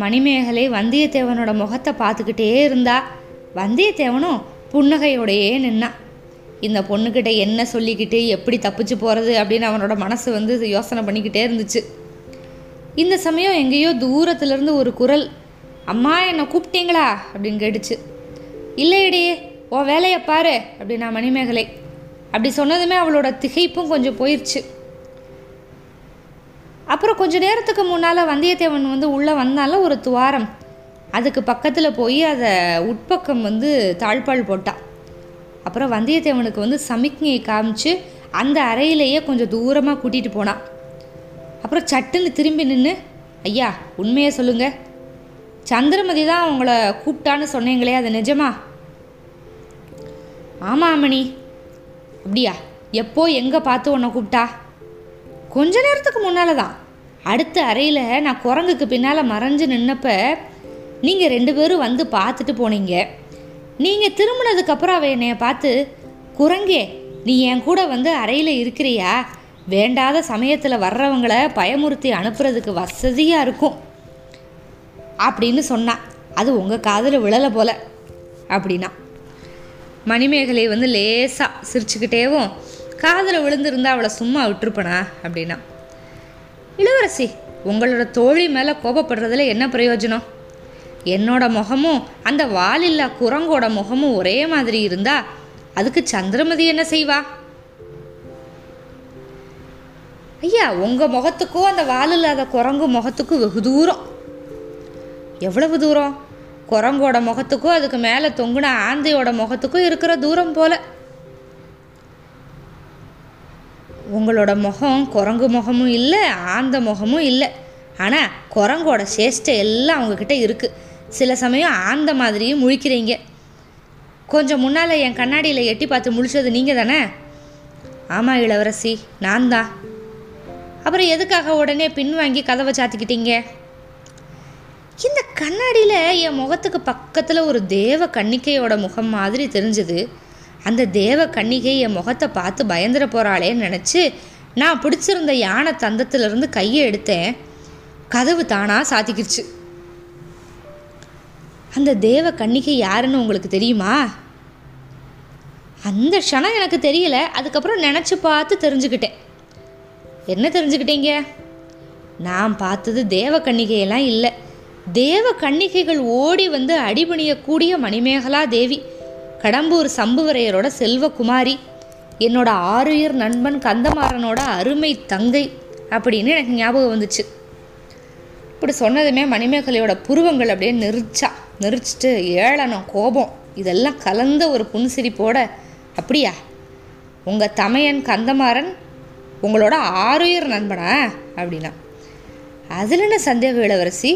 மணிமேகலை வந்தியத்தேவனோட முகத்தை பார்த்துக்கிட்டே இருந்தா. வந்தியத்தேவனும் புன்னகையோடையே நின்னா. இந்த பொண்ணுக்கிட்ட என்ன சொல்லிக்கிட்டு எப்படி தப்பிச்சு போகிறது அப்படின்னு அவனோட மனசு வந்து யோசனை பண்ணிக்கிட்டே இருந்துச்சு. இந்த சமயம் எங்கேயோ தூரத்துலேருந்து ஒரு குரல், அம்மா என்னை கூப்பிட்டீங்களா அப்படின்னு கேட்டுச்சு. இல்லையிடையே, உன் வேலையை பாரு அப்படின்னா மணிமேகலை. அப்படி சொன்னதுமே அவளோட திகைப்பும் கொஞ்சம் போயிடுச்சு. அப்புறம் கொஞ்ச நேரத்துக்கு முன்னால் வந்தியத்தேவன் வந்து உள்ளே வந்தாலும் ஒரு துவாரம், அதுக்கு பக்கத்தில் போய் அதை உட்பக்கம் வந்து தாழ்பால் போட்டான். அப்புறம் வந்தியத்தேவனுக்கு வந்து சமிக்ஞையை காமிச்சு அந்த அறையிலேயே கொஞ்சம் தூரமாக கூட்டிகிட்டு போனான். அப்புறம் சட்டுன்னு திரும்பி நின்று, ஐயா உண்மையை சொல்லுங்கள், சந்திரமதி தான் அவங்கள கூப்பிட்டான்னு சொன்னீங்களே, அது நிஜமா? ஆமாம் மணி. அப்படியா? எப்போ எங்கே பார்த்து உன்னை கூப்பிட்டா? கொஞ்ச நேரத்துக்கு முன்னால் தான், அடுத்த அறையில் நான் குரங்குக்கு பின்னால் மறைஞ்சு நின்னப்போ நீங்கள் ரெண்டு பேரும் வந்து பார்த்துட்டு போனீங்க. நீங்கள் திரும்பினதுக்கப்புறம் அவள் என்னைய பார்த்து, குரங்கே நீ என் கூட வந்து அறையில் இருக்கிறியா, வேண்டாத சமயத்தில் வர்றவங்கள பயமுறுத்தி அனுப்புறதுக்கு வசதியாக இருக்கும் அப்படின்னு சொன்னான். அது உங்கள் காதில் விழலை போல அப்படின்னா மணிமேகலை வந்து லேசாக சிரிச்சுக்கிட்டேவும், காதில் விழுந்திருந்தா அவளை சும்மா விட்டுருப்பனா அப்படின்னா. இளவரசி, உங்களோட தோழி மேலே கோபப்படுறதுல என்ன பிரயோஜனம்? என்னோட முகமும் அந்த வாலில்லா குரங்கோட முகமும் ஒரே மாதிரி இருந்தா அதுக்கு சந்திரமதி என்ன செய்வா? ஐயா, உங்கள் முகத்துக்கும் அந்த வால் இல்லாத குரங்கு முகத்துக்கும் வெகு தூரம். எவ்வளவு தூரம்? குரங்கோட முகத்துக்கும் அதுக்கு மேலே தொங்குன ஆந்தையோட முகத்துக்கும் இருக்கிற தூரம் போல. உங்களோட முகம் குரங்கு முகமும் இல்லை, ஆந்த முகமும் இல்லை. ஆனால் குரங்கோட சேஷ்டை எல்லாம் அவங்கக்கிட்ட இருக்குது. சில சமயம் ஆந்த மாதிரியும் முழிக்கிறீங்க. கொஞ்சம் முன்னால் என் கண்ணாடியில் எட்டி பார்த்து முழிச்சது நீங்கள் தானே? ஆமாம் இளவரசி, நான் தான். அப்புறம் எதுக்காக உடனே பின்வாங்கி கதவை சாத்திக்கிட்டீங்க? இந்த கண்ணாடியில் என் முகத்துக்கு பக்கத்தில் ஒரு தேவ கன்னிக்கையோட முகம் மாதிரி தெரிஞ்சது. அந்த தேவ கன்னிகை என் முகத்தை பார்த்து பயந்துட போகிறாளேன்னு நினச்சி நான் பிடிச்சிருந்த யானை தந்தத்திலிருந்து கையை எடுத்தேன். கதவு தானாக சாத்திக்கிடுச்சு. அந்த தேவ கன்னிகை யாருன்னு உங்களுக்கு தெரியுமா? அந்த க்ஷணம் எனக்கு தெரியல, அதுக்கப்புறம் நினச்சி பார்த்து தெரிஞ்சுக்கிட்டேன். என்ன தெரிஞ்சுக்கிட்டீங்க? நான் பார்த்தது தேவ கன்னிகையெல்லாம் இல்லை, தேவ கன்னிகைகள் ஓடி வந்து அடிபணியக்கூடிய மணிமேகலா தேவி, கடம்பூர் சம்புவரையரோட செல்வகுமாரி, என்னோட ஆருயிர் நண்பன் கந்தமாறனோட அருமை தங்கை அப்படின்னு எனக்கு ஞாபகம் வந்துச்சு. இப்படி சொன்னதுமே மணிமேகலையோட புருவங்கள் அப்படியே நெரிச்சிட்டு ஏளனம், கோபம் இதெல்லாம் கலந்த ஒரு புன்சிரிப்போட, அப்படியா? உங்கள் தமையன் கந்தமாறன் உங்களோட ஆருயிர் நண்பனா அப்படின்னா? அதில் என்ன சந்தேக இளவரசி?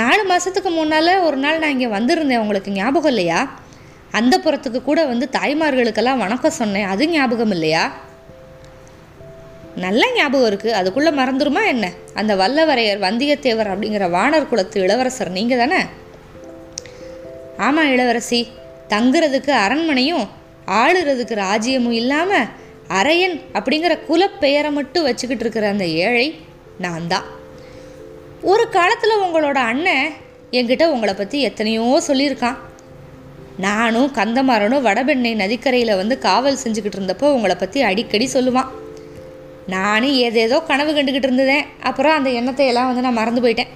4 மாதத்துக்கு முன்னால் ஒரு நாள் நான் இங்கே வந்திருந்தேன், உங்களுக்கு ஞாபகம் இல்லையா? அந்த புறத்துக்கு கூட வந்து தாய்மார்களுக்கெல்லாம் வணக்கம் சொன்னேன், அது ஞாபகம் இல்லையா? நல்ல ஞாபகம் இருக்குது, அதுக்குள்ளே மறந்துருமா என்ன? அந்த வல்லவரையர் வந்தியத்தேவர் அப்படிங்கிற வானர் குலத்து இளவரசர் நீங்கள் தானே? ஆமாம் இளவரசி, தங்குறதுக்கு அரண்மனையும் ஆளுறதுக்கு ராஜ்யமும் இல்லாமல் அரையன் அப்படிங்கிற குலப்பெயரை மட்டும் வச்சுக்கிட்டு இருக்கிற அந்த ஏழை நான் தான். ஒரு காலத்தில் உங்களோட அண்ணன் என்கிட்ட உங்களை பற்றி எத்தனையோ சொல்லியிருக்கான். நானும் கந்தமாறனும் வடபெண்ணை நதிக்கரையில் வந்து காவல் செஞ்சுக்கிட்டு இருந்தப்போ உங்களை பற்றி அடிக்கடி சொல்லுவான். நானும் ஏதேதோ கனவு கண்டுக்கிட்டு இருந்தேன், அப்புறம் அந்த எண்ணத்தை எல்லாம் வந்து நான் மறந்து போயிட்டேன்.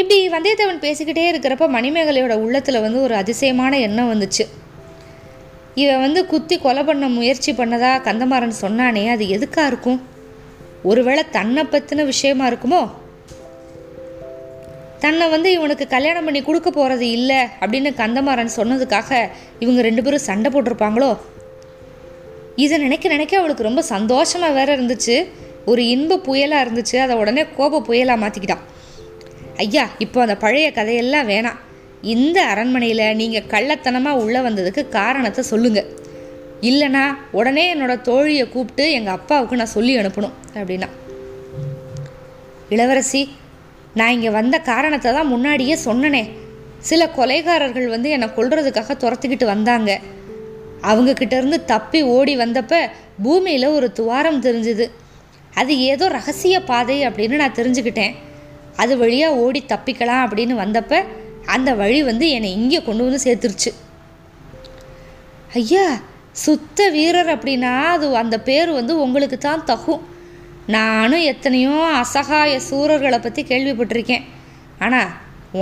இப்படி வந்தியத்தேவன் பேசிக்கிட்டே இருக்கிறப்ப மணிமேகலையோட உள்ளத்தில் வந்து ஒரு அதிசயமான எண்ணம் வந்துச்சு. இவன் வந்து குத்தி கொலை பண்ண முயற்சி பண்ணதா கந்தமாறன் சொன்னானே, அது எதுக்காக இருக்கும்? ஒருவேளை தன்னை பற்றின விஷயமா இருக்குமோ? தன்னை வந்து இவனுக்கு கல்யாணம் பண்ணி கொடுக்க போகிறது இல்லை அப்படின்னு கந்தமாறன் சொன்னதுக்காக இவங்க 2 பேரும் சண்டை போட்டிருப்பாங்களோ? இதை நினைக்க நினைக்க அவளுக்கு ரொம்ப சந்தோஷமாக வேற இருந்துச்சு. ஒரு இன்ப புயலாக இருந்துச்சு, அதை உடனே கோப புயலாக மாற்றிக்கிட்டான். ஐயா, இப்போ அந்த பழைய கதையெல்லாம் வேணாம். இந்த அரண்மனையில் நீங்கள் கள்ளத்தனமாக உள்ளே வந்ததுக்கு காரணத்தை சொல்லுங்கள். இல்லைனா உடனே என்னோடய தோழியை கூப்பிட்டு எங்கள் அப்பாவுக்கு நான் சொல்லி அனுப்பணும் அப்படின்னா. இளவரசி, நான் இங்கே வந்த காரணத்தை தான் முன்னாடியே சொன்னனே. சில கொலைகாரர்கள் வந்து என்னை கொல்றதுக்காக துரத்துக்கிட்டு வந்தாங்க. அவங்கக்கிட்டேருந்து தப்பி ஓடி வந்தப்போ பூமியில் ஒரு துவாரம் தெரிஞ்சுது. அது ஏதோ ரகசிய பாதை அப்படின்னு நான் தெரிஞ்சுக்கிட்டேன். அது வழியாக ஓடி தப்பிக்கலாம் அப்படின்னு வந்தப்போ அந்த வழி வந்து என்னை இங்கே கொண்டு வந்து சேர்த்துருச்சு. ஐயா, சுத்த வீரர் அப்படின்னா அது அந்த பேர் வந்து உங்களுக்கு தான் தகும். நானும் எத்தனையோ அசகாய சூரர்களை பற்றி கேள்விப்பட்டிருக்கேன். ஆனால்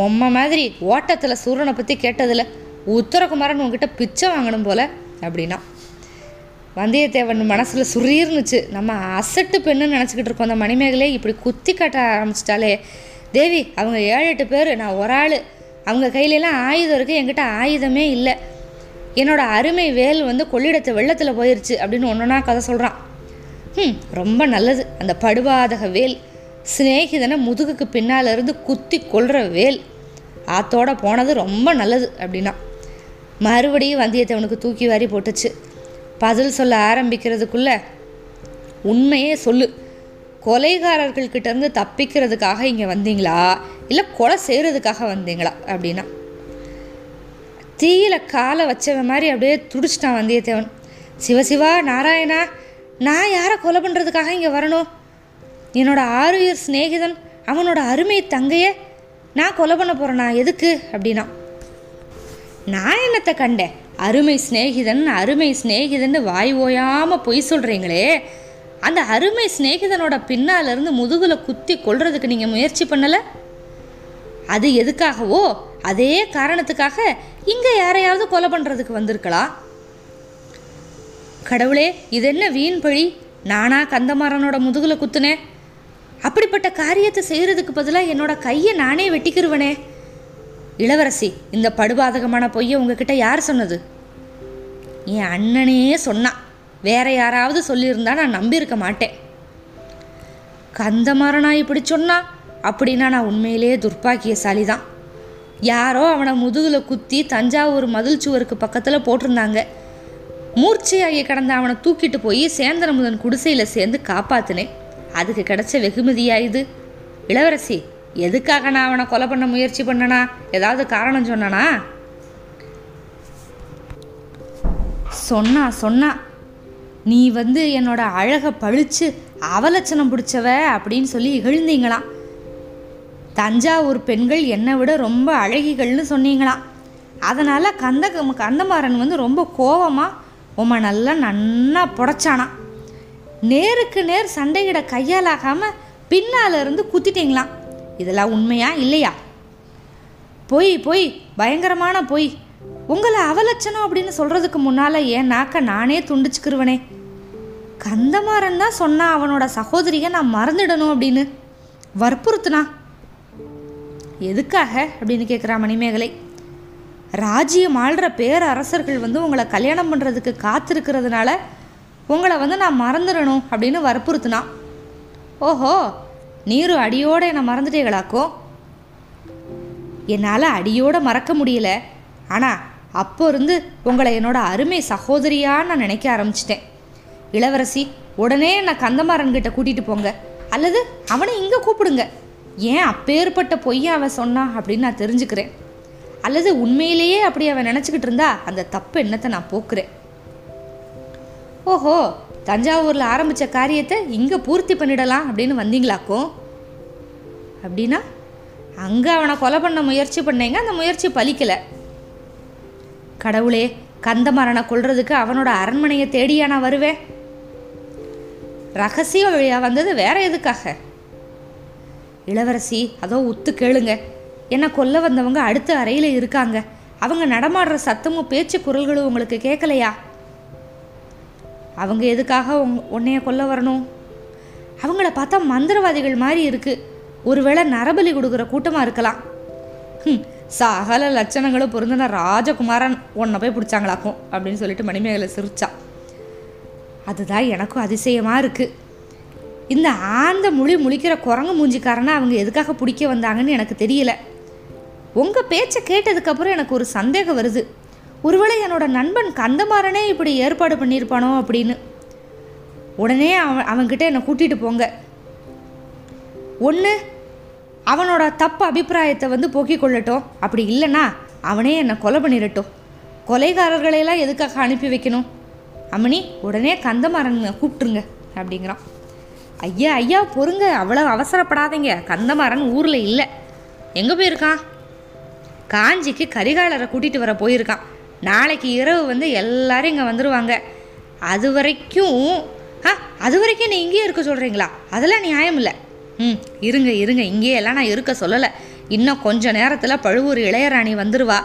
உம்மை மாதிரி ஓட்டத்தில் சூரனை பற்றி கேட்டதில்லை. உத்தரகுமாரன் உங்ககிட்ட பிச்சை வாங்கணும் போல் அப்படின்னா. வந்தியத்தேவன் மனசில் சுரீர்னுச்சு. நம்ம அசட்டு பெண்ணுன்னு நினச்சிக்கிட்டு இருக்கோம் அந்த மணிமேகலை இப்படி குத்தி காட்ட ஆரம்பிச்சிட்டாலே. தேவி, அவங்க 7-8 பேர், நான் ஒரு ஆள். அவங்க கையிலெல்லாம் ஆயுதம் இருக்குது, என்கிட்ட ஆயுதமே இல்லை. என்னோடய அருமை வேல் வந்து கொள்ளிடத்து வெள்ளத்தில் போயிடுச்சு அப்படின்னு ஒன்றுனா கதை சொல்கிறான். ரொம்ப நல்லது. அந்த படுபாதக வேல், சிநேகிதனை முதுகுக்கு பின்னால் இருந்து குத்தி கொள்கிற வேல், ஆத்தோட போனது ரொம்ப நல்லது அப்படின்னா. மறுபடியும் வந்தியத்தேவனுக்கு தூக்கி வாரி போட்டுச்சு. பதில் சொல்ல ஆரம்பிக்கிறதுக்குள்ள, உண்மையே சொல்லு, கொலைகாரர்கள்கிட்டேருந்து தப்பிக்கிறதுக்காக இங்கே வந்தீங்களா இல்லை கொலை செய்கிறதுக்காக வந்தீங்களா அப்படின்னா. தீயில காலை வச்சவன் மாதிரி அப்படியே துடிச்சிட்டான் வந்தியத்தேவன். சிவசிவா நாராயணா, நான் யாரை கொலை பண்ணுறதுக்காக இங்கே வரணும்? என்னோடய ஆருயிர் சிநேகிதன், அவனோட அருமை தங்கையை நான் கொலை பண்ண போகிறேண்ணா, எதுக்கு அப்படின்னா. நான் என்னத்தை கண்டேன்? அருமை சிநேகிதன் அருமை சிநேகிதன்னு வாய் ஓயாமல் பொய் சொல்கிறீங்களே, அந்த அருமை சிநேகிதனோட பின்னாலிருந்து முதுகில் குத்தி கொள்றதுக்கு நீங்கள் முயற்சி பண்ணலை? அது எதுக்காகவோ அதே காரணத்துக்காக இங்கே யாரையாவது கொலை பண்ணுறதுக்கு வந்திருக்கலாம். கடவுளே, இது என்ன வீண் பழி? நானா கந்தமாறனோட முதுகில் குத்துனேன்? அப்படிப்பட்ட காரியத்தை செய்கிறதுக்கு பதிலாக என்னோட கையை நானே வெட்டிக்கிருவனே. இளவரசி, இந்த படுபாதகமான பொய்யை உங்ககிட்ட யார் சொன்னது? என் அண்ணனே சொன்னான். வேற யாராவது சொல்லியிருந்தா நான் நம்பியிருக்க மாட்டேன். கந்தமாறனா இப்படி சொன்னான் அப்படின்னா நான் உண்மையிலேயே துர்பாக்கியசாலி தான். யாரோ அவனை முதுகில் குத்தி தஞ்சாவூர் மதில் சுவருக்கு பக்கத்தில் போட்டிருந்தாங்க. மூர்ச்சையாகி கடந்த அவனை தூக்கிட்டு போய் சேந்தனமுதன் குடிசையில் சேர்ந்து காப்பாத்தினேன். அதுக்கு கிடைச்ச வெகுமதியாயுது. இளவரசி, எதுக்காக நான் அவனை கொலை பண்ண முயற்சி பண்ணனா? ஏதாவது காரணம் சொன்னானா? சொன்னா நீ வந்து என்னோட அழகை பழிச்சு அவலட்சணம் பிடிச்சவ அப்படின்னு சொல்லி இகழ்ந்தீங்களாம். தஞ்சாவூர் பெண்கள் என்னை விட ரொம்ப அழகிகள்னு சொன்னீங்களாம். அதனால் கந்தமாறன் வந்து ரொம்ப கோபமாக உம்மை நல்லா நன்னா புடைச்சானா. நேருக்கு நேர் சண்டையிட கையாலாகாமல் பின்னால் இருந்து குத்திட்டீங்களாம். இதெல்லாம் உண்மையா இல்லையா? பொய் பயங்கரமான பொய். உங்களை அவலட்சணம் அப்படின்னு சொல்கிறதுக்கு முன்னால் ஏன் நாக்க நானே துண்டிச்சுக்கிருவனே. கந்தமாறன் தான் சொன்னான் அவனோட சகோதரியை நான் மறந்துடணும் அப்படின்னு வற்புறுத்துனா. எதுக்காக அப்படின்னு கேட்குறா மணிமேகலை. ராஜ்யம் ஆள்ற பேரரசர்கள் வந்து உங்களை கல்யாணம் பண்ணுறதுக்கு காத்திருக்கிறதுனால உங்களை வந்து நான் மறந்துடணும் அப்படின்னு வற்புறுத்துனா. ஓஹோ, நீரு அடியோடு என்னை மறந்துட்டீங்களாக்கோ? என்னால் அடியோடு மறக்க முடியல. ஆனால் அப்போ இருந்து உங்களை என்னோடய அருமை சகோதரியாக நான் நினைக்க ஆரம்பிச்சிட்டேன். இளவரசி, உடனே என்னை கந்தமாறன்கிட்ட கூட்டிகிட்டு போங்க, அல்லது அவனை இங்கே கூப்பிடுங்க. ஏன் அப்பேற்பட்ட பொய்யை அவன் சொன்னான் அப்படின்னு நான் தெரிஞ்சுக்கிறேன். அல்லது உண்மையிலேயே அப்படி அவன் நினச்சிக்கிட்டு இருந்தா அந்த தப்பு என்னத்தை நான் போக்குறேன். ஓஹோ, தஞ்சாவூரில் ஆரம்பித்த காரியத்தை இங்கே பூர்த்தி பண்ணிடலாம் அப்படின்னு வந்தீங்களாக்கும் அப்படின்னா. அங்கே அவனை கொலை பண்ண முயற்சி பண்ணீங்க, அந்த முயற்சி பலிக்கலை. கடவுளே, கந்தமாறனை கொல்றதுக்கு அவனோட அரண்மனையை தேடியா நான் வருவேன்? ரகசிய வழியாக வந்தது வேற எதுக்காக? இளவரசி, அதோ உத்து கேளுங்க. என்னை கொல்ல வந்தவங்க அடுத்த அறையில் இருக்காங்க. அவங்க நடமாடுற சத்தமும் பேச்சு குரல்களும் உங்களுக்கு கேட்கலையா? அவங்க எதுக்காக உன்னைய கொல்ல வரணும்? அவங்கள பார்த்தா மந்திரவாதிகள் மாதிரி இருக்குது. ஒருவேளை நரபலி கொடுக்குற கூட்டமாக இருக்கலாம். சகல லட்சணங்களும் பொருந்தின ராஜகுமாரன் உன்னை போய் பிடிச்சாங்களாக்கும் அப்படின்னு சொல்லிட்டு மணிமேகலை சிரிச்சா. அதுதான் எனக்கும் அதிசயமாக இருக்குது. இந்த ஆந்த மொழி முழிக்கிற குரங்கு மூஞ்சிக்காரனை அவங்க எதுக்காக பிடிக்க வந்தாங்கன்னு எனக்கு தெரியல. உங்கள் பேச்சை கேட்டதுக்கப்புறம் எனக்கு ஒரு சந்தேகம் வருது. ஒருவேளை என்னோட நண்பன் கந்தமாறனே இப்படி ஏற்பாடு பண்ணியிருப்பானோ அப்படின்னு. உடனே அவன்கிட்ட என்னை கூட்டிகிட்டு போங்க. ஒன்று அவனோட தப்பு அபிப்பிராயத்தை போக்கிக் கொள்ளட்டும், அப்படி இல்லைன்னா அவனே என்னை கொலை பண்ணிடட்டும். கொலைகாரர்களையெல்லாம் எதுக்காக அனுப்பி வைக்கணும்? அம்மணி, உடனே கந்தமாறன் கூப்பிட்டுருங்க அப்படிங்கிறான். ஐயா பொறுங்க, அவ்வளோ அவசரப்படாதீங்க. கந்தமாறன் ஊரில் இல்லை. எங்கே போயிருக்கான்? காஞ்சிக்கு கரிகாலரை கூட்டிகிட்டு வர போயிருக்கான். நாளைக்கு இரவு எல்லாரும் இங்கே வந்துடுவாங்க. அது வரைக்கும் நீ இங்கேயே இருக்க சொல்கிறீங்களா? அதெல்லாம் நியாயம் இல்லை. இருங்க இங்கேயெல்லாம் நான் இருக்க சொல்லலை. இன்னும் கொஞ்சம் நேரத்தில் பழுவூர் இளையராணி வந்துடுவா.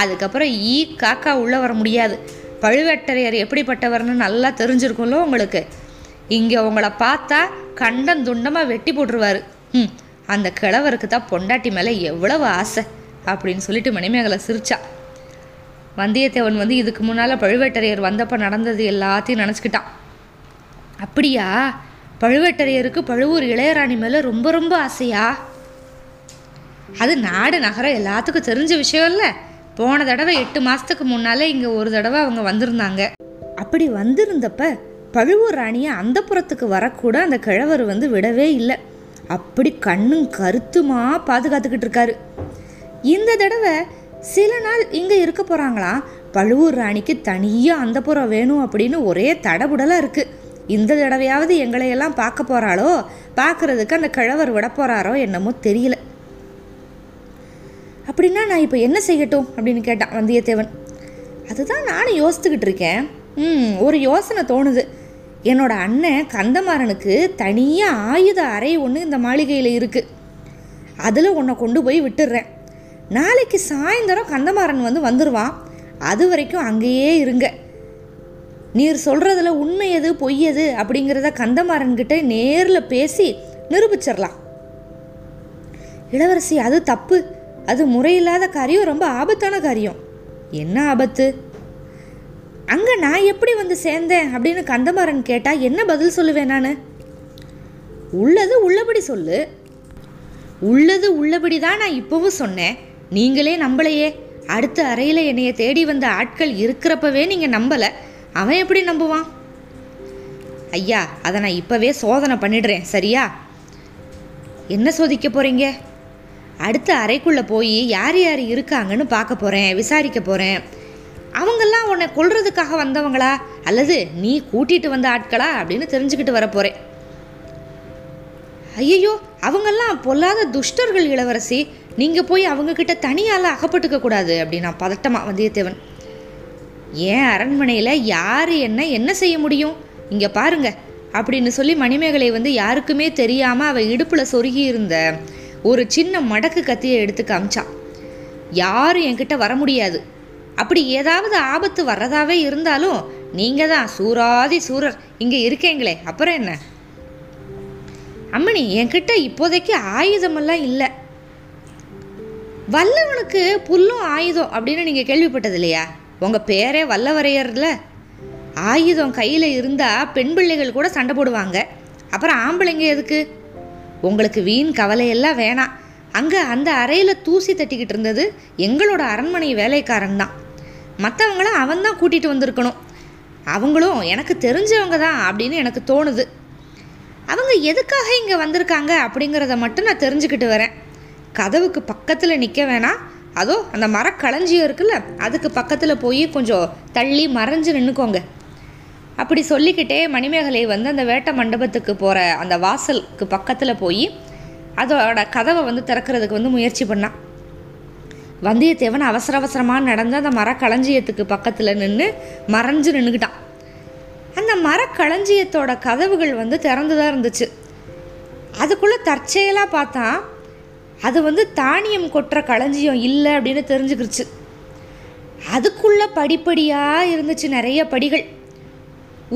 அதுக்கப்புறம் காக்கா உள்ளே வர முடியாது. பழுவேட்டரையர் எப்படிப்பட்டவர்னு நல்லா தெரிஞ்சிருக்கும்ல உங்களுக்கு. இங்கே உங்களை பார்த்தா கண்டந்துண்டமாக வெட்டி போட்டுருவார். அந்த கிழவருக்கு தான் பொண்டாட்டி மேலே எவ்வளவு ஆசை அப்படின்னு சொல்லிட்டு மணிமேகலை சிரிச்சா. வந்தியத்தேவன் இதுக்கு முன்னால் பழுவேட்டரையர் வந்தப்போ நடந்தது எல்லாத்தையும் நினச்சிக்கிட்டான். அப்படியா? பழுவேட்டரையருக்கு பழுவூர் இளையராணி மேலே ரொம்ப ரொம்ப ஆசையா? அது நாடு நகரம் எல்லாத்துக்கும் தெரிஞ்ச விஷயம் இல்லை. போன தடவை 8 மாதத்துக்கு முன்னாலே இங்கே ஒரு தடவை அவங்க வந்திருந்தாங்க. அப்படி வந்திருந்தப்ப பழுவூர் ராணியை அந்த புறத்துக்கு வரக்கூட அந்த கிழவர் விடவே இல்லை. அப்படி கண்ணும் கருத்துமா பாதுகாத்துக்கிட்டு இருக்காரு. இந்த தடவை சில நாள் இங்கே இருக்க போகிறாங்களாம். பழுவூர் ராணிக்கு தனியாக அந்த புறம் வேணும் அப்படின்னு ஒரே தடபுடலாக இருக்குது. இந்த தடவையாவது எங்களையெல்லாம் பார்க்க போகிறாளோ, பார்க்குறதுக்கு அந்த கிழவர் விட போகிறாரோ என்னமோ தெரியல. அப்படின்னா நான் இப்போ என்ன செய்யட்டும் அப்படின்னு கேட்டான் வந்தியத்தேவன். அதுதான் நானும் யோசித்துக்கிட்டு இருக்கேன். ஒரு யோசனை தோணுது. என்னோடய அண்ணன் கந்தமாறனுக்கு தனியாக ஆயுத அறை ஒன்று இந்த மாளிகையில் இருக்குது. அதில் உன்னை கொண்டு போய் விட்டுடுறேன். நாளைக்கு சாயந்தரம் கந்தமாறன் வந்துடுவான். அது வரைக்கும் அங்கேயே இருங்க. நீர் சொல்கிறதுல உண்மை எது பொய் எது அப்படிங்கிறத கந்தமாறன்கிட்ட நேரில் பேசி நிரூபிச்சிடலாம். இளவரசி, அது தப்பு. அது முறையில்லாத காரியம், ரொம்ப ஆபத்தான காரியம். என்ன ஆபத்து? அங்கே நான் எப்படி சேர்ந்தேன் அப்படின்னு கந்தமாறன் கேட்டால் என்ன பதில் சொல்லுவேன்? நான் உள்ளது உள்ளபடி சொல்லு. உள்ளது உள்ளபடி தான் நான் இப்போவும் சொன்னேன். நீங்களே நம்பலையே. அடுத்த அறையில் என்னைய தேடி வந்த ஆட்கள் இருக்கிறப்பவே நீங்கள் நம்பலை. அவன் எப்படி நம்புவான்? ஐயா, அதை நான் இப்போவே சோதனை பண்ணிடுறேன், சரியா? என்ன சோதிக்க போகிறீங்க? அடுத்த அறைக்குள்ளே போய் யார் யார் இருக்காங்கன்னு பார்க்க போகிறேன், விசாரிக்க போகிறேன். அவங்கெல்லாம் உன்னை கொல்றதுக்காக வந்தவங்களா அல்லது நீ கூட்டிகிட்டு வந்த ஆட்களா அப்படின்னு தெரிஞ்சுக்கிட்டு வர போகிறேன். ஐயோ, அவங்கெல்லாம் பொல்லாத துஷ்டர்கள் இளவரசி. நீங்கள் போய் அவங்கக்கிட்ட தனியால் அகப்பட்டுக்க கூடாது அப்படின்னா பதட்டமாக வந்தியத்தேவன். ஏன் அரண்மனையில் யார் என்ன செய்ய முடியும்? இங்கே பாருங்க அப்படின்னு சொல்லி மணிமேகலை யாருக்குமே தெரியாமல் அவள் இடுப்பில் சொருகி இருந்த ஒரு சின்ன மடக்கு கத்தியை எடுத்து காமிச்சான். யாரும் என்கிட்ட வர முடியாது. அப்படி ஏதாவது ஆபத்து வர்றதாவே இருந்தாலும் நீங்கள் தான் சூராதி சூரர் இங்கே இருக்கீங்களே, அப்புறம் என்ன? அம்மணி, என்கிட்ட இப்போதைக்கு ஆயுதமெல்லாம் இல்லை. வல்லவனுக்கு புல்லும் ஆயுதம் அப்படின்னு நீங்கள் கேள்விப்பட்டது இல்லையா? உங்கள் பேரே வல்லவரையர்ல. ஆயுதம் கையில் இருந்தால் பெண் பிள்ளைகள் கூட சண்டை போடுவாங்க, அப்புறம் ஆம்பளைங்க எதுக்கு? உங்களுக்கு வீண் கவலையெல்லாம் வேணாம். அங்கே அந்த அறையில் தூசி தட்டிக்கிட்டு இருந்தது எங்களோட அரண்மனை வேலைக்காரன் தான். மற்றவங்களாம் அவன் தான் கூட்டிகிட்டு வந்திருக்கணும். அவங்களும் எனக்கு தெரிஞ்சவங்க தான் அப்படின்னு எனக்கு தோணுது. அவங்க எதுக்காக இங்கே வந்திருக்காங்க அப்படிங்கிறத மட்டும் நான் தெரிஞ்சுக்கிட்டு வரேன். கதவுக்கு பக்கத்தில் நிற்க வேணாம். அதோ அந்த மரக்களஞ்சியம் இருக்குல்ல, அதுக்கு பக்கத்தில் போய் கொஞ்சம் தள்ளி மறைஞ்சு நின்றுக்கோங்க. அப்படி சொல்லிக்கிட்டே மணிமேகலை அந்த வேட்ட மண்டபத்துக்கு போகிற அந்த வாசலுக்கு பக்கத்தில் போய் அதோட கதவை திறக்கிறதுக்கு முயற்சி பண்ணான். வந்தியத்தேவன் அவசரமாக நடந்து அந்த மரக்களஞ்சியத்துக்கு பக்கத்தில் மறைஞ்சு நின்றுக்கிட்டான். அந்த மரக்களஞ்சியத்தோட கதவுகள் திறந்துதான் இருந்துச்சு. அதுக்குள்ளே தற்செயலாக பார்த்தா அது தானியம் கொட்டுற களஞ்சியம் இல்லை அப்படின்னு தெரிஞ்சுக்கிடுச்சு. அதுக்குள்ளே படிப்படியாக இருந்துச்சு நிறைய படிகள்.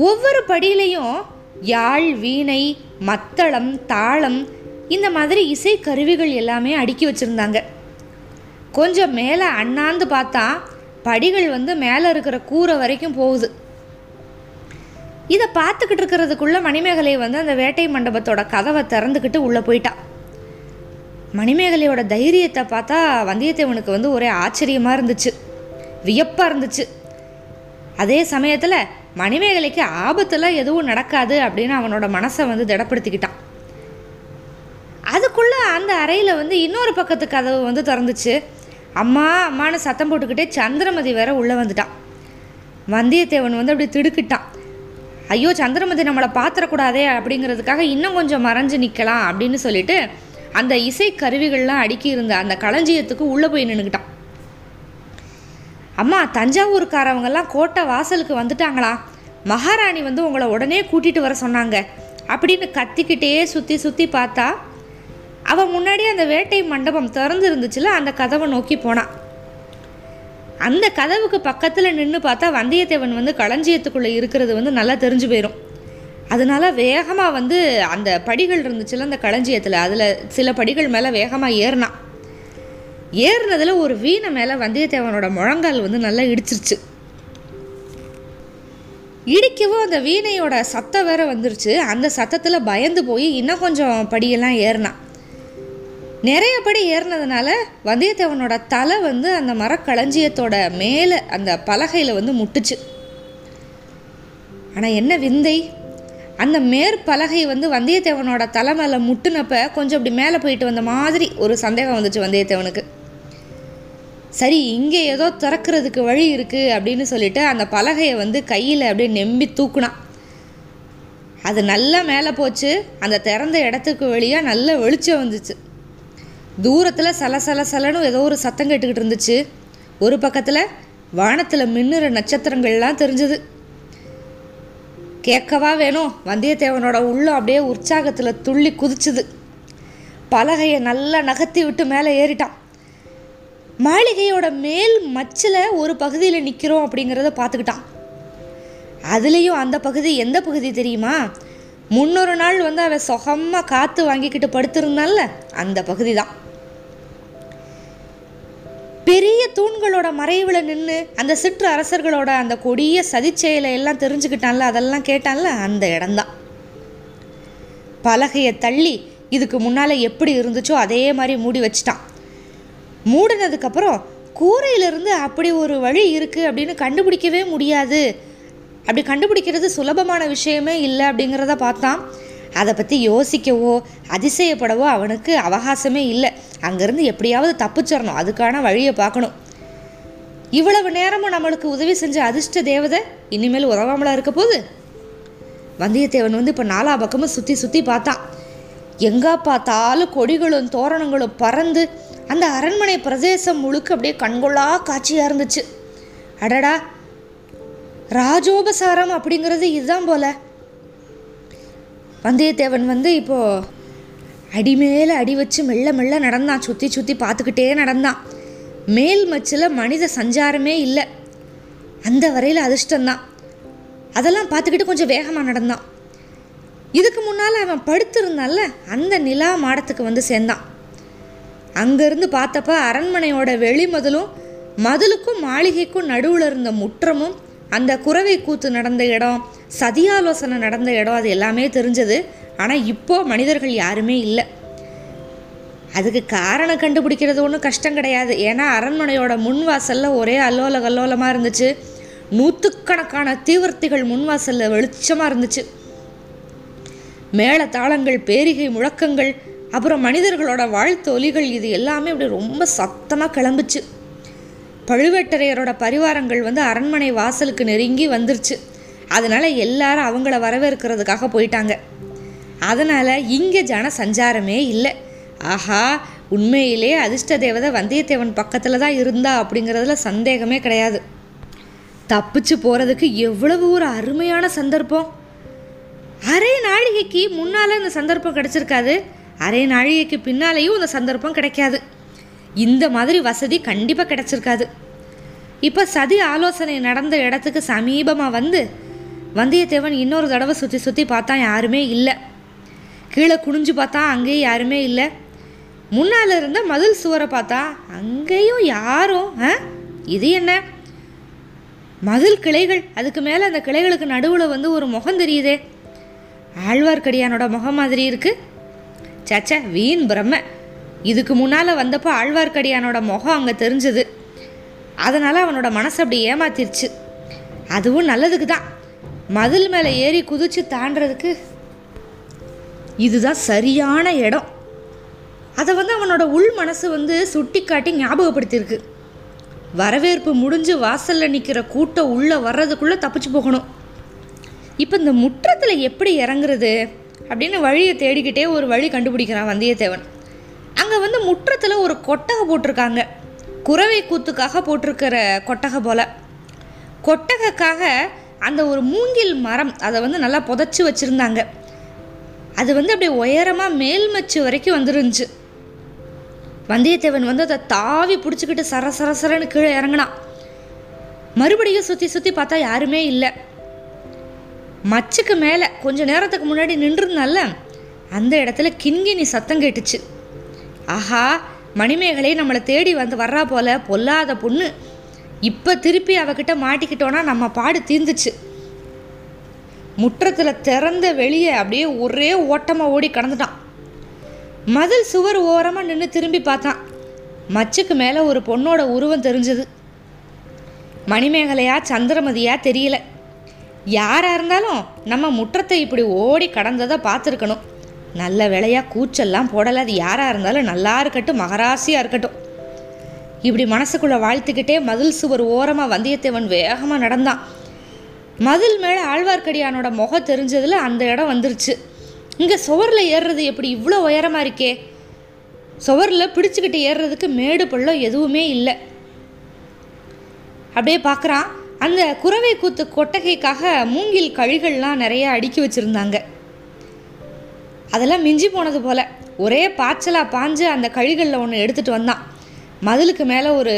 ஒவ்வொரு படியிலையும் யாழ், வீணை, மத்தளம், தாளம் இந்த மாதிரி இசை கருவிகள் எல்லாமே அடுக்கி வச்சுருந்தாங்க. கொஞ்சம் மேலே அண்ணாந்து பார்த்தா படிகள் மேலே இருக்கிற கூரை வரைக்கும் போகுது. இதை பார்த்துக்கிட்டு இருக்கிறதுக்குள்ளே மணிமேகலை வந்து அந்த வேட்டை மண்டபத்தோட கதவை திறந்துக்கிட்டு உள்ளே போயிட்டான். மணிமேகலையோட தைரியத்தை பார்த்தா வந்தியத்தேவனுக்கு வந்து ஒரே ஆச்சரியமாக இருந்துச்சு, வியப்பாக இருந்துச்சு. அதே சமயத்தில் மணிமேகலைக்கு ஆபத்தெல்லாம் எதுவும் நடக்காது அப்படின்னு அவனோட மனசை வந்து திடப்படுத்திக்கிட்டான். அதுக்குள்ளே அந்த அறையில் வந்து இன்னொரு பக்கத்து கதவு வந்து திறந்துச்சு. அம்மா அம்மானு சத்தம் போட்டுக்கிட்டே சந்திரமதி வேற உள்ளே வந்துட்டான். வந்தியத்தேவன் வந்து அப்படி திடுக்கிட்டான். ஐயோ, சந்திரமதி நம்மளை பார்த்துடக்கூடாதே அப்படிங்கிறதுக்காக இன்னும் கொஞ்சம் மறைஞ்சு நிற்கலாம் அப்படின்னு சொல்லிட்டு அந்த இசை கருவிகள்லாம் அடுக்கி இருந்த அந்த களஞ்சியத்துக்கு உள்ளே போய் நின்றுக்கிட்டான். அம்மா, தஞ்சாவூருக்காரவங்கெல்லாம் கோட்டை வாசலுக்கு வந்துட்டாங்களா, மகாராணி வந்து உங்களை உடனே கூட்டிகிட்டு வர சொன்னாங்க அப்படின்னு கத்திக்கிட்டே சுற்றி சுற்றி பார்த்தா அவன் முன்னாடி அந்த வேட்டை மண்டபம் திறந்து இருந்துச்சுல, அந்த கதவை நோக்கி போனான். அந்த கதவுக்கு பக்கத்தில் நின்று பார்த்தா வந்தியத்தேவன் வந்து களஞ்சியத்துக்குள்ளே இருக்கிறது வந்து நல்லா தெரிஞ்சு போயிடும். அதனால வேகமாக வந்து அந்த படிகள் இருந்துச்சுல அந்த களஞ்சியத்தில், அதில் சில படிகள் மேலே வேகமாக ஏறினான். ஏறினதில் ஒரு வீணை மேலே வந்தியத்தேவனோட முழங்கால் வந்து நல்லா இடிச்சிருச்சு. இடிக்கவும் அந்த வீணையோட சத்தம் வேற வந்துருச்சு. அந்த சத்தத்தில் பயந்து போய் இன்னும் கொஞ்சம் படியெல்லாம் ஏறினான். நிறைய படி ஏறினதுனால வந்தியத்தேவனோட தலை வந்து அந்த மரக்களஞ்சியத்தோட மேலே அந்த பலகையில் வந்து முட்டுச்சு. ஆனால் என்ன விந்தை, அந்த மேற்பலகை வந்து வந்தியத்தேவனோட தலை மேலே முட்டுனப்ப கொஞ்சம் அப்படி மேலே போயிட்டு வந்த மாதிரி ஒரு சந்தேகம் வந்துச்சு வந்தியத்தேவனுக்கு. சரி, இங்கே ஏதோ திறக்கிறதுக்கு வழி இருக்குது அப்படின்னு சொல்லிட்டு அந்த பலகையை வந்து கையில் அப்படியே நெம்பி தூக்குனான். அது நல்லா மேலே போச்சு. அந்த திறந்த இடத்துக்கு வெளியாக நல்ல வெளிச்சம் வந்துச்சு. தூரத்தில் சலசலசலன்னு ஏதோ ஒரு சத்தம் கேட்டுக்கிட்டு இருந்துச்சு. ஒரு பக்கத்தில் வானத்தில் மின்னுற நட்சத்திரங்கள்லாம் தெரிஞ்சது. கேட்கவா வேணும், வந்தியத்தேவனோட உள்ளம் அப்படியே உற்சாகத்தில் துள்ளி குதிச்சுது. பலகையை நல்லா நகர்த்தி விட்டு மேலே ஏறிட்டான். மாளிகையோட மேல் மச்சில் ஒரு பகுதியில் நிற்கிறோம் அப்படிங்கிறத பார்த்துக்கிட்டான். அதுலேயும் அந்த பகுதி எந்த பகுதி தெரியுமா? முன்னொரு நாள் வந்து அவன் சுகமாக காற்று வாங்கிக்கிட்டு படுத்திருந்தான்ல, அந்த பகுதி தான். பெரிய தூண்களோட மறைவில் நின்று அந்த சிற்று அரசர்களோட அந்த கொடிய சதிச்செயலை எல்லாம் தெரிஞ்சுக்கிட்டான்ல, அதெல்லாம் கேட்டான்ல, அந்த இடம்தான். பலகையை தள்ளி இதுக்கு முன்னால் எப்படி இருந்துச்சோ அதே மாதிரி மூடி வச்சிட்டான். மூடினதுக்கப்புறம் கூரையிலிருந்து அப்படி ஒரு வழி இருக்குது அப்படின்னு கண்டுபிடிக்கவே முடியாது, அப்படி கண்டுபிடிக்கிறது சுலபமான விஷயமே இல்லை அப்படிங்கிறத பார்த்தான். அதை பற்றி யோசிக்கவோ அதிசயப்படவோ அவனுக்கு அவகாசமே இல்லை. அங்கேருந்து எப்படியாவது தப்பிச்சிடணும், அதுக்கான வழியை பார்க்கணும். இவ்வளவு நேரமும் நம்மளுக்கு உதவி செஞ்ச அதிர்ஷ்ட தேவதை இனிமேல் உதவாமலாம் இருக்க போது. வந்தியத்தேவன் வந்து இப்போ நாலா பக்கமும் சுற்றி சுற்றி பார்த்தான். எங்கே பார்த்தாலும் கொடிகளும் தோரணங்களும் பறந்து அந்த அரண்மனை பிரதேசம் முழுக்க அப்படியே கண்கொள்ளா காட்சியாக இருந்துச்சு. அடடா, ராஜோபசாரம் அப்படிங்கிறது இதுதான் போல. வந்தியத்தேவன் வந்து இப்போது அடிமேலே அடி வச்சு மெல்ல மெல்ல நடந்தான். சுற்றி சுற்றி பார்த்துக்கிட்டே நடந்தான். மேல் மச்சில் மனித சஞ்சாரமே இல்லை. அந்த வரையில் அதிர்ஷ்டந்தான். அதெல்லாம் பார்த்துக்கிட்டு கொஞ்சம் வேகமாக நடந்தான். இதுக்கு முன்னால் அவன் படுத்திருந்தான்ல, அந்த நிலா மாடத்துக்கு வந்து சேர்ந்தான். அங்கேருந்து பார்த்தப்ப அரண்மனையோட வெளிமதிலும் மதிலுக்கும் மாளிகைக்கும் நடுவில் இருந்த முற்றமும் அந்த குறவை கூத்து நடந்த இடம், சதியாலோசனை நடந்த இடம், அது எல்லாமே தெரிஞ்சது. ஆனால் இப்போது மனிதர்கள் யாருமே இல்லை. அதுக்கு காரணம் கண்டுபிடிக்கிறது ஒன்றும் கஷ்டம் கிடையாது. ஏன்னா அரண்மனையோட முன்வாசலில் ஒரே அல்லோல கல்லோலமாக இருந்துச்சு. நூற்றுக்கணக்கான தீவிரத்திகள் முன்வாசலில் வெளிச்சமாக இருந்துச்சு. மேள தாளங்கள், பேரிகை முழக்கங்கள், அப்புறம் மனிதர்களோட வாழ்த்து ஒலிகள், இது எல்லாமே அப்படி ரொம்ப சத்தமாக கிளம்பிச்சு. பழுவேட்டரையரோட பரிவாரங்கள் வந்து அரண்மனை வாசலுக்கு நெருங்கி வந்துருச்சு. அதனால் எல்லாரும் அவங்கள வரவேற்கிறதுக்காக போயிட்டாங்க. அதனால் இங்கே ஜன சஞ்சாரமே இல்லை. ஆஹா, உண்மையிலே அதிர்ஷ்ட தேவதை வந்தியத்தேவன் பக்கத்தில் தான் இருந்தா அப்படிங்கிறதுல சந்தேகமே கிடையாது. தப்பிச்சு போகிறதுக்கு எவ்வளவு ஒரு அருமையான சந்தர்ப்பம். அரை நாழிகைக்கு முன்னால் இந்த சந்தர்ப்பம் கிடைச்சிருக்காது, அரை நாழிகைக்கு பின்னாலேயும் இந்த சந்தர்ப்பம் கிடைக்காது. இந்த மாதிரி வசதி கண்டிப்பாக கிடச்சிருக்காது. இப்போ சதி ஆலோசனை நடந்த இடத்துக்கு சமீபமாக வந்து வந்தியத்தேவன் இன்னொரு தடவை சுற்றி சுற்றி பார்த்தா யாருமே இல்லை. கீழே குனிஞ்சு பார்த்தா அங்கேயும் யாருமே இல்லை. முன்னால் இருந்த மதில் சுவரை பார்த்தா அங்கேயும் யாரும். இது என்ன, மதில் கிளைகள், அதுக்கு மேலே அந்த கிளைகளுக்கு நடுவில் வந்து ஒரு முகம் தெரியுதே, ஆழ்வார்க்கடியானோட முகம் மாதிரி இருக்கு. சச்சா, வீண் பிரம்ம. இதுக்கு முன்னால் வந்தப்போ ஆழ்வார்க்கடியானோட முகம் அங்கே தெரிஞ்சது, அதனால் அவனோட மனசு அப்படி ஏமாத்திருச்சு. அதுவும் நல்லதுக்கு தான். மதில் மேலே ஏறி குதிச்சு தாண்டதுக்கு இதுதான் சரியான இடம். அதை வந்து அவனோட உள் மனசு வந்து சுட்டி காட்டி ஞாபகப்படுத்தியிருக்கு. வரவேற்பு முடிஞ்சு வாசலில் நிற்கிற கூட்டம் உள்ளே வர்றதுக்குள்ளே தப்பிச்சு போகணும். இப்போ இந்த முற்றத்தில் எப்படி இறங்குறது அப்படின்னு வழியை தேடிக்கிட்டே ஒரு வழி கண்டுபிடிக்கிறான் வந்தியத்தேவன். அங்கே வந்து முற்றத்தில் ஒரு கொட்டகை போட்டிருக்காங்க. குறவை கூத்துக்காக போட்டிருக்கிற கொட்டகை போல். கொட்டகைக்காக அந்த ஒரு மூங்கில் மரம் அதை வந்து நல்லா புதைச்சி வச்சுருந்தாங்க. அது வந்து அப்படியே உயரமாக மேல்மச்சு வரைக்கும் வந்துருந்துச்சு. வந்தியத்தேவன் வந்து அதை தாவி பிடிச்சிக்கிட்டு சர சரசரன்னு கீழே இறங்கினான். மறுபடியும் சுற்றி சுற்றி பார்த்தா யாருமே இல்லை. மச்சுக்கு மேலே கொஞ்சம் நேரத்துக்கு முன்னாடி நின்றுருந்தால அந்த இடத்துல கிண்கிணி சத்தம் கேட்டுச்சு. ஆஹா, மணிமேகலை நம்மளை தேடி வந்து வர்றா போல, பொல்லாத பொண்ணு. இப்போ திருப்பி அவகிட்ட மாட்டிக்கிட்டோன்னா நம்ம பாடு தீர்ந்துச்சு. முற்றத்தில் திறந்த வெளியே அப்படியே ஒரே ஓட்டமாக ஓடி கடந்துட்டான். மதில் சுவர் ஓரமாக நின்று திரும்பி பார்த்தான். மச்சுக்கு மேலே ஒரு பொண்ணோட உருவம் தெரிஞ்சது. மணிமேகலையா சந்திரமதியா தெரியல. யாராக இருந்தாலும் நம்ம முற்றத்தை இப்படி ஓடி கடந்ததை பார்த்துருக்கணும். நல்ல வேலையாக கூச்செல்லாம் போடலை. அது யாராக இருந்தாலும் நல்லா இருக்கட்டும், மகராசியாக இருக்கட்டும். இப்படி மனசுக்குள்ளே வாழ்த்துக்கிட்டே மதில் சுவர் ஓரமாக வந்தியத்தேவன் வேகமாக நடந்தான். மதில் மேலே ஆழ்வார்க்கடியானோட முகம் தெரிஞ்சதில் அந்த இடம் வந்துருச்சு. இங்கே சுவரில் ஏறுறது எப்படி இவ்வளோ உயரமாக இருக்கே? சுவரில் பிடிச்சிக்கிட்டு ஏறுறதுக்கு மேடு பள்ளம் எதுவுமே இல்லை. அப்படியே பார்க்குறான். அந்த குறவை கூத்து கொட்டகைக்காக மூங்கில் கழிகள்லாம் நிறையா அடுக்கி வச்சுருந்தாங்க. அதெல்லாம் மிஞ்சி போனது போல் ஒரே பாய்ச்சலாக பாஞ்சு அந்த கழிகளில் ஒன்று எடுத்துகிட்டு வந்தான். மதிலுக்கு மேலே ஒரு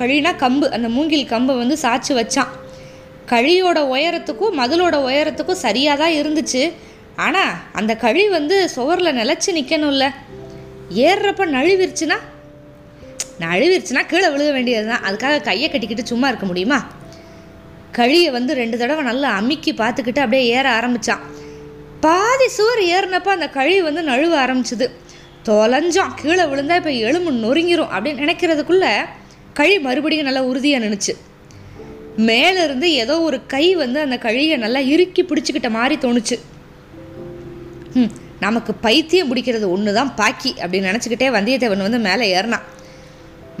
கழினா கம்பு, அந்த மூங்கில் கம்பை வந்து சாய்ச்சி வச்சான். கழியோட உயரத்துக்கும் மதிலோட உயரத்துக்கும் சரியாக தான் இருந்துச்சு. ஆனால் அந்த கழி வந்து சுவரில் நிலச்சி நிற்கணும்ல. ஏறுறப்ப நழுவிருச்சுன்னா கீழே விழுக வேண்டியது தான். அதுக்காக கையை கட்டிக்கிட்டு சும்மா இருக்க முடியுமா? கழியை வந்து 2 தடவை நல்லா அமுக்கி பார்த்துக்கிட்டு அப்படியே ஏற ஆரம்பித்தான். பாதி சுவர் ஏறினப்போ அந்த கழி வந்து நழுவ ஆரம்பிச்சுது. தொலைஞ்சோம், கீழே விழுந்தால் இப்போ எலும்பு நொறுங்கிரும் அப்படின்னு நினைக்கிறதுக்குள்ளே கழி மறுபடியும் நல்லா உறுதியாக நின்றுச்சு. மேலேருந்து ஏதோ ஒரு கை வந்து அந்த கழியை நல்லா இறுக்கி பிடிச்சிக்கிட்ட மாதிரி தோணுச்சு. நமக்கு பைத்தியம் பிடிக்கிறது ஒன்று தான் பாக்கி அப்படின்னு நினச்சிக்கிட்டே வந்தியத்தேவன் வந்து மேலே ஏறினான்.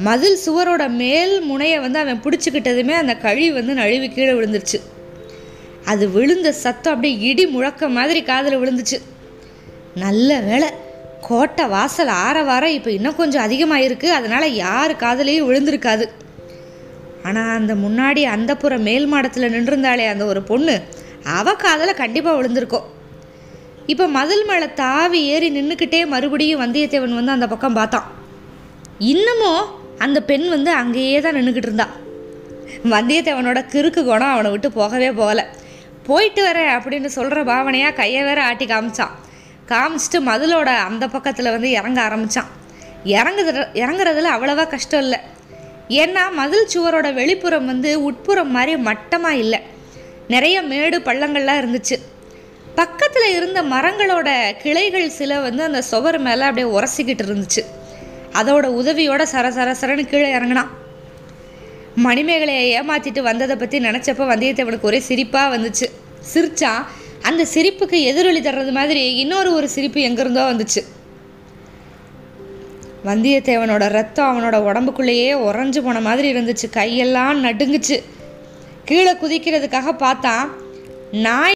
மதில் சுவரோட மேல் முனையை வந்து அவன் பிடிச்சிக்கிட்டதுமே அந்த கழி வந்து நழுவி கீழே விழுந்துருச்சு. அது விழுந்த சத்தம் அப்படியே இடி முழக்க மாதிரி காதில் விழுந்துச்சு. நல்ல வேலை, கோட்டை வாசல் ஆற வார இப்போ இன்னும் கொஞ்சம் அதிகமாகிருக்கு. அதனால் யார் காதலையும் விழுந்திருக்காது. ஆனால் அந்த முன்னாடி அந்த புற மேல் மாடத்தில் நின்றுருந்தாலே அந்த ஒரு பொண்ணு, அவ காதில் கண்டிப்பாக விழுந்திருக்கோம். இப்போ மதில் மேலே தாவி ஏறி நின்றுக்கிட்டே மறுபடியும் வந்தியத்தேவன் வந்து அந்த பக்கம் பார்த்தான். இன்னமும் அந்த பெண் வந்து அங்கேயே தான் நின்றுக்கிட்டு இருந்தா. வந்தியத்தேவனோட கிறுக்கு குணம் அவனை விட்டு போகவே போகலை. போயிட்டு வரேன் அப்படின்னு சொல்கிற பாவனையாக கையை வேற ஆட்டி காமிச்சிட்டு மதிலோட அந்த பக்கத்தில் வந்து இறங்க ஆரம்பித்தான். இறங்குறதுல அவ்வளவா கஷ்டம் இல்லை. ஏன்னா மதில் சுவரோட வெளிப்புறம் வந்து உட்புறம் மாதிரி மட்டமாக இல்லை. நிறைய மேடு பள்ளங்கள்லாம் இருந்துச்சு. பக்கத்தில் இருந்த மரங்களோட கிளைகள் சில வந்து அந்த சுவர் மேலே அப்படியே உரசிக்கிட்டு இருந்துச்சு. அதோட உதவியோட சரசரன்னு கீழே இறங்கினான். மணிமேகலையை ஏமாற்றிட்டு வந்ததை பற்றி நினச்சப்போ வந்தியத்தேவனுக்கு ஒரே சிரிப்பாக வந்துச்சு. சிரித்தான். அந்த சிரிப்புக்கு எதிரொலி தர்றது மாதிரி இன்னொரு சிரிப்பு எங்கேருந்தோ வந்துச்சு. வந்தியத்தேவனோட ரத்தம் அவனோட உடம்புக்குள்ளேயே உறைஞ்சு போன மாதிரி இருந்துச்சு. கையெல்லாம் நடுங்குச்சு. கீழே குதிக்கிறதுக்காக பார்த்தான். நாய்